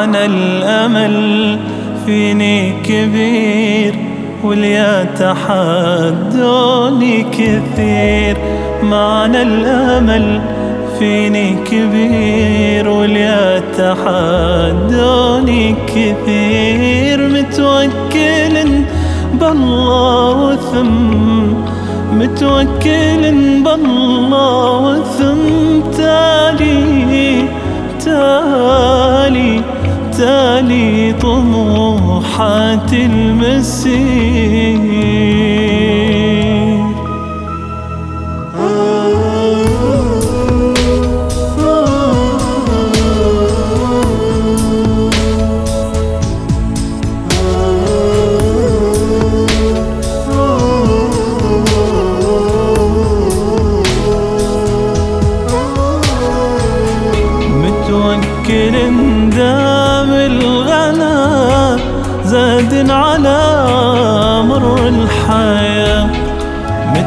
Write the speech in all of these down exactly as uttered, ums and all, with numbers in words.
عانى الأمل فيني كبير، واليا تحدوني كثير. معنى الأمل فيني كبير، واليا تحدوني كثير. متوكل بالله ثم متوكل بالله ثم تالي تالي تالي طموحات المسير.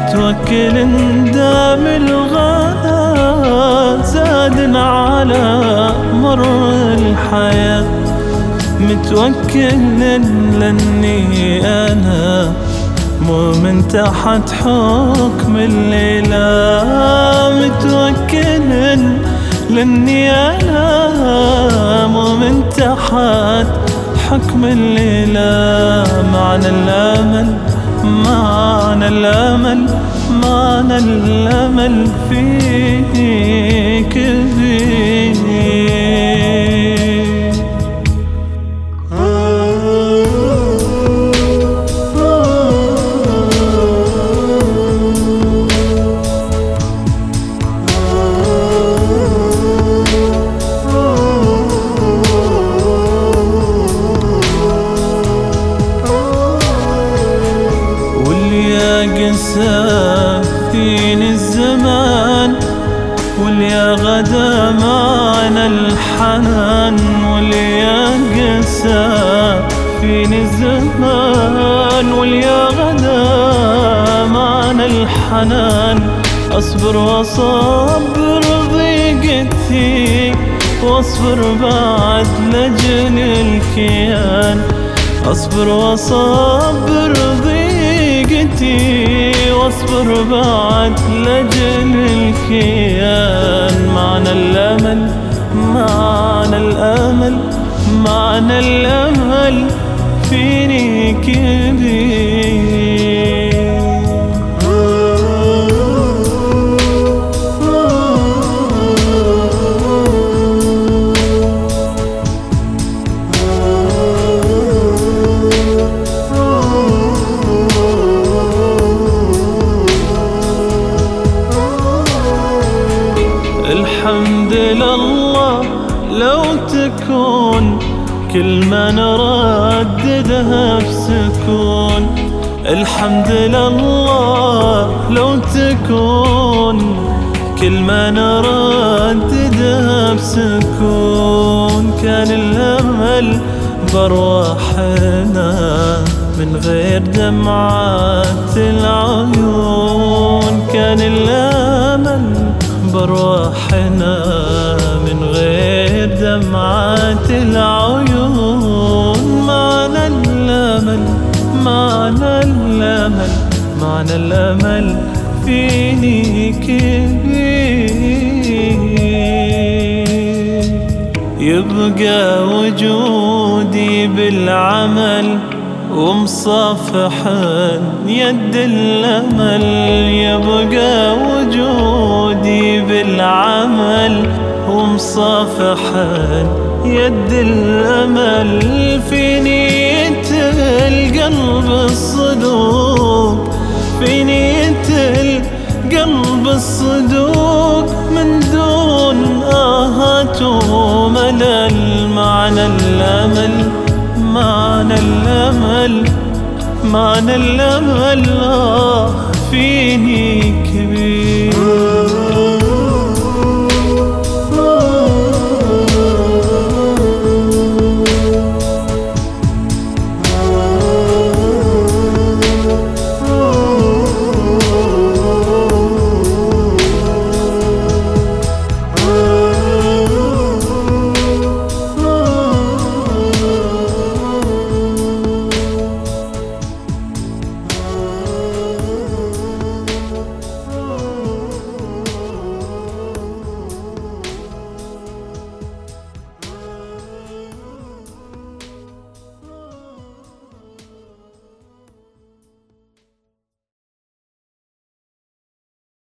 متوكل دام الغلا زاد على مر الحياة، متوكل دام الغلا زاد على مر الحياة. متوكل لأني أنا مؤمن تحت حكم الإله، متوكل لأني أنا مؤمن تحت حكم الإله. معنى الأمل معنى الأمل معنى الأمل فيك قسى فيني الزمان، واليا غدا معنا الحنان. واليا قسى فيني الزمان، واليا غدا معنا الحنان. أصبر وأصبر ضيقتي، وأصبر بعد لأجل الكيان. أصبر وأصبر ضيقتي، واصبر بعد لأجل الكيان. معنى الأمل معنى الأمل معنى الأمل فيني كبير. الحمد لله لو تكون كل ما نرددها بسكون. الحمد لله لو تكون كل ما نرددها بسكون. كان الأمل بأرواحنا من غير دمعات العيون. كان الأمل بأرواحنا من غير دمعات العيون. معنى الأمل معنى الأمل معنى الأمل فيني كبير. يبقى وجودي بالعمل، ومصافحا يد الأمل. يبقى وجودي بالعمل، ومصافحا يد الأمل. في نية القلب الصدوق، في نية القلب الصدوق، من دون آهات وملل. معنى الأمل معنى الأمل معنى الأمل فيني كبير.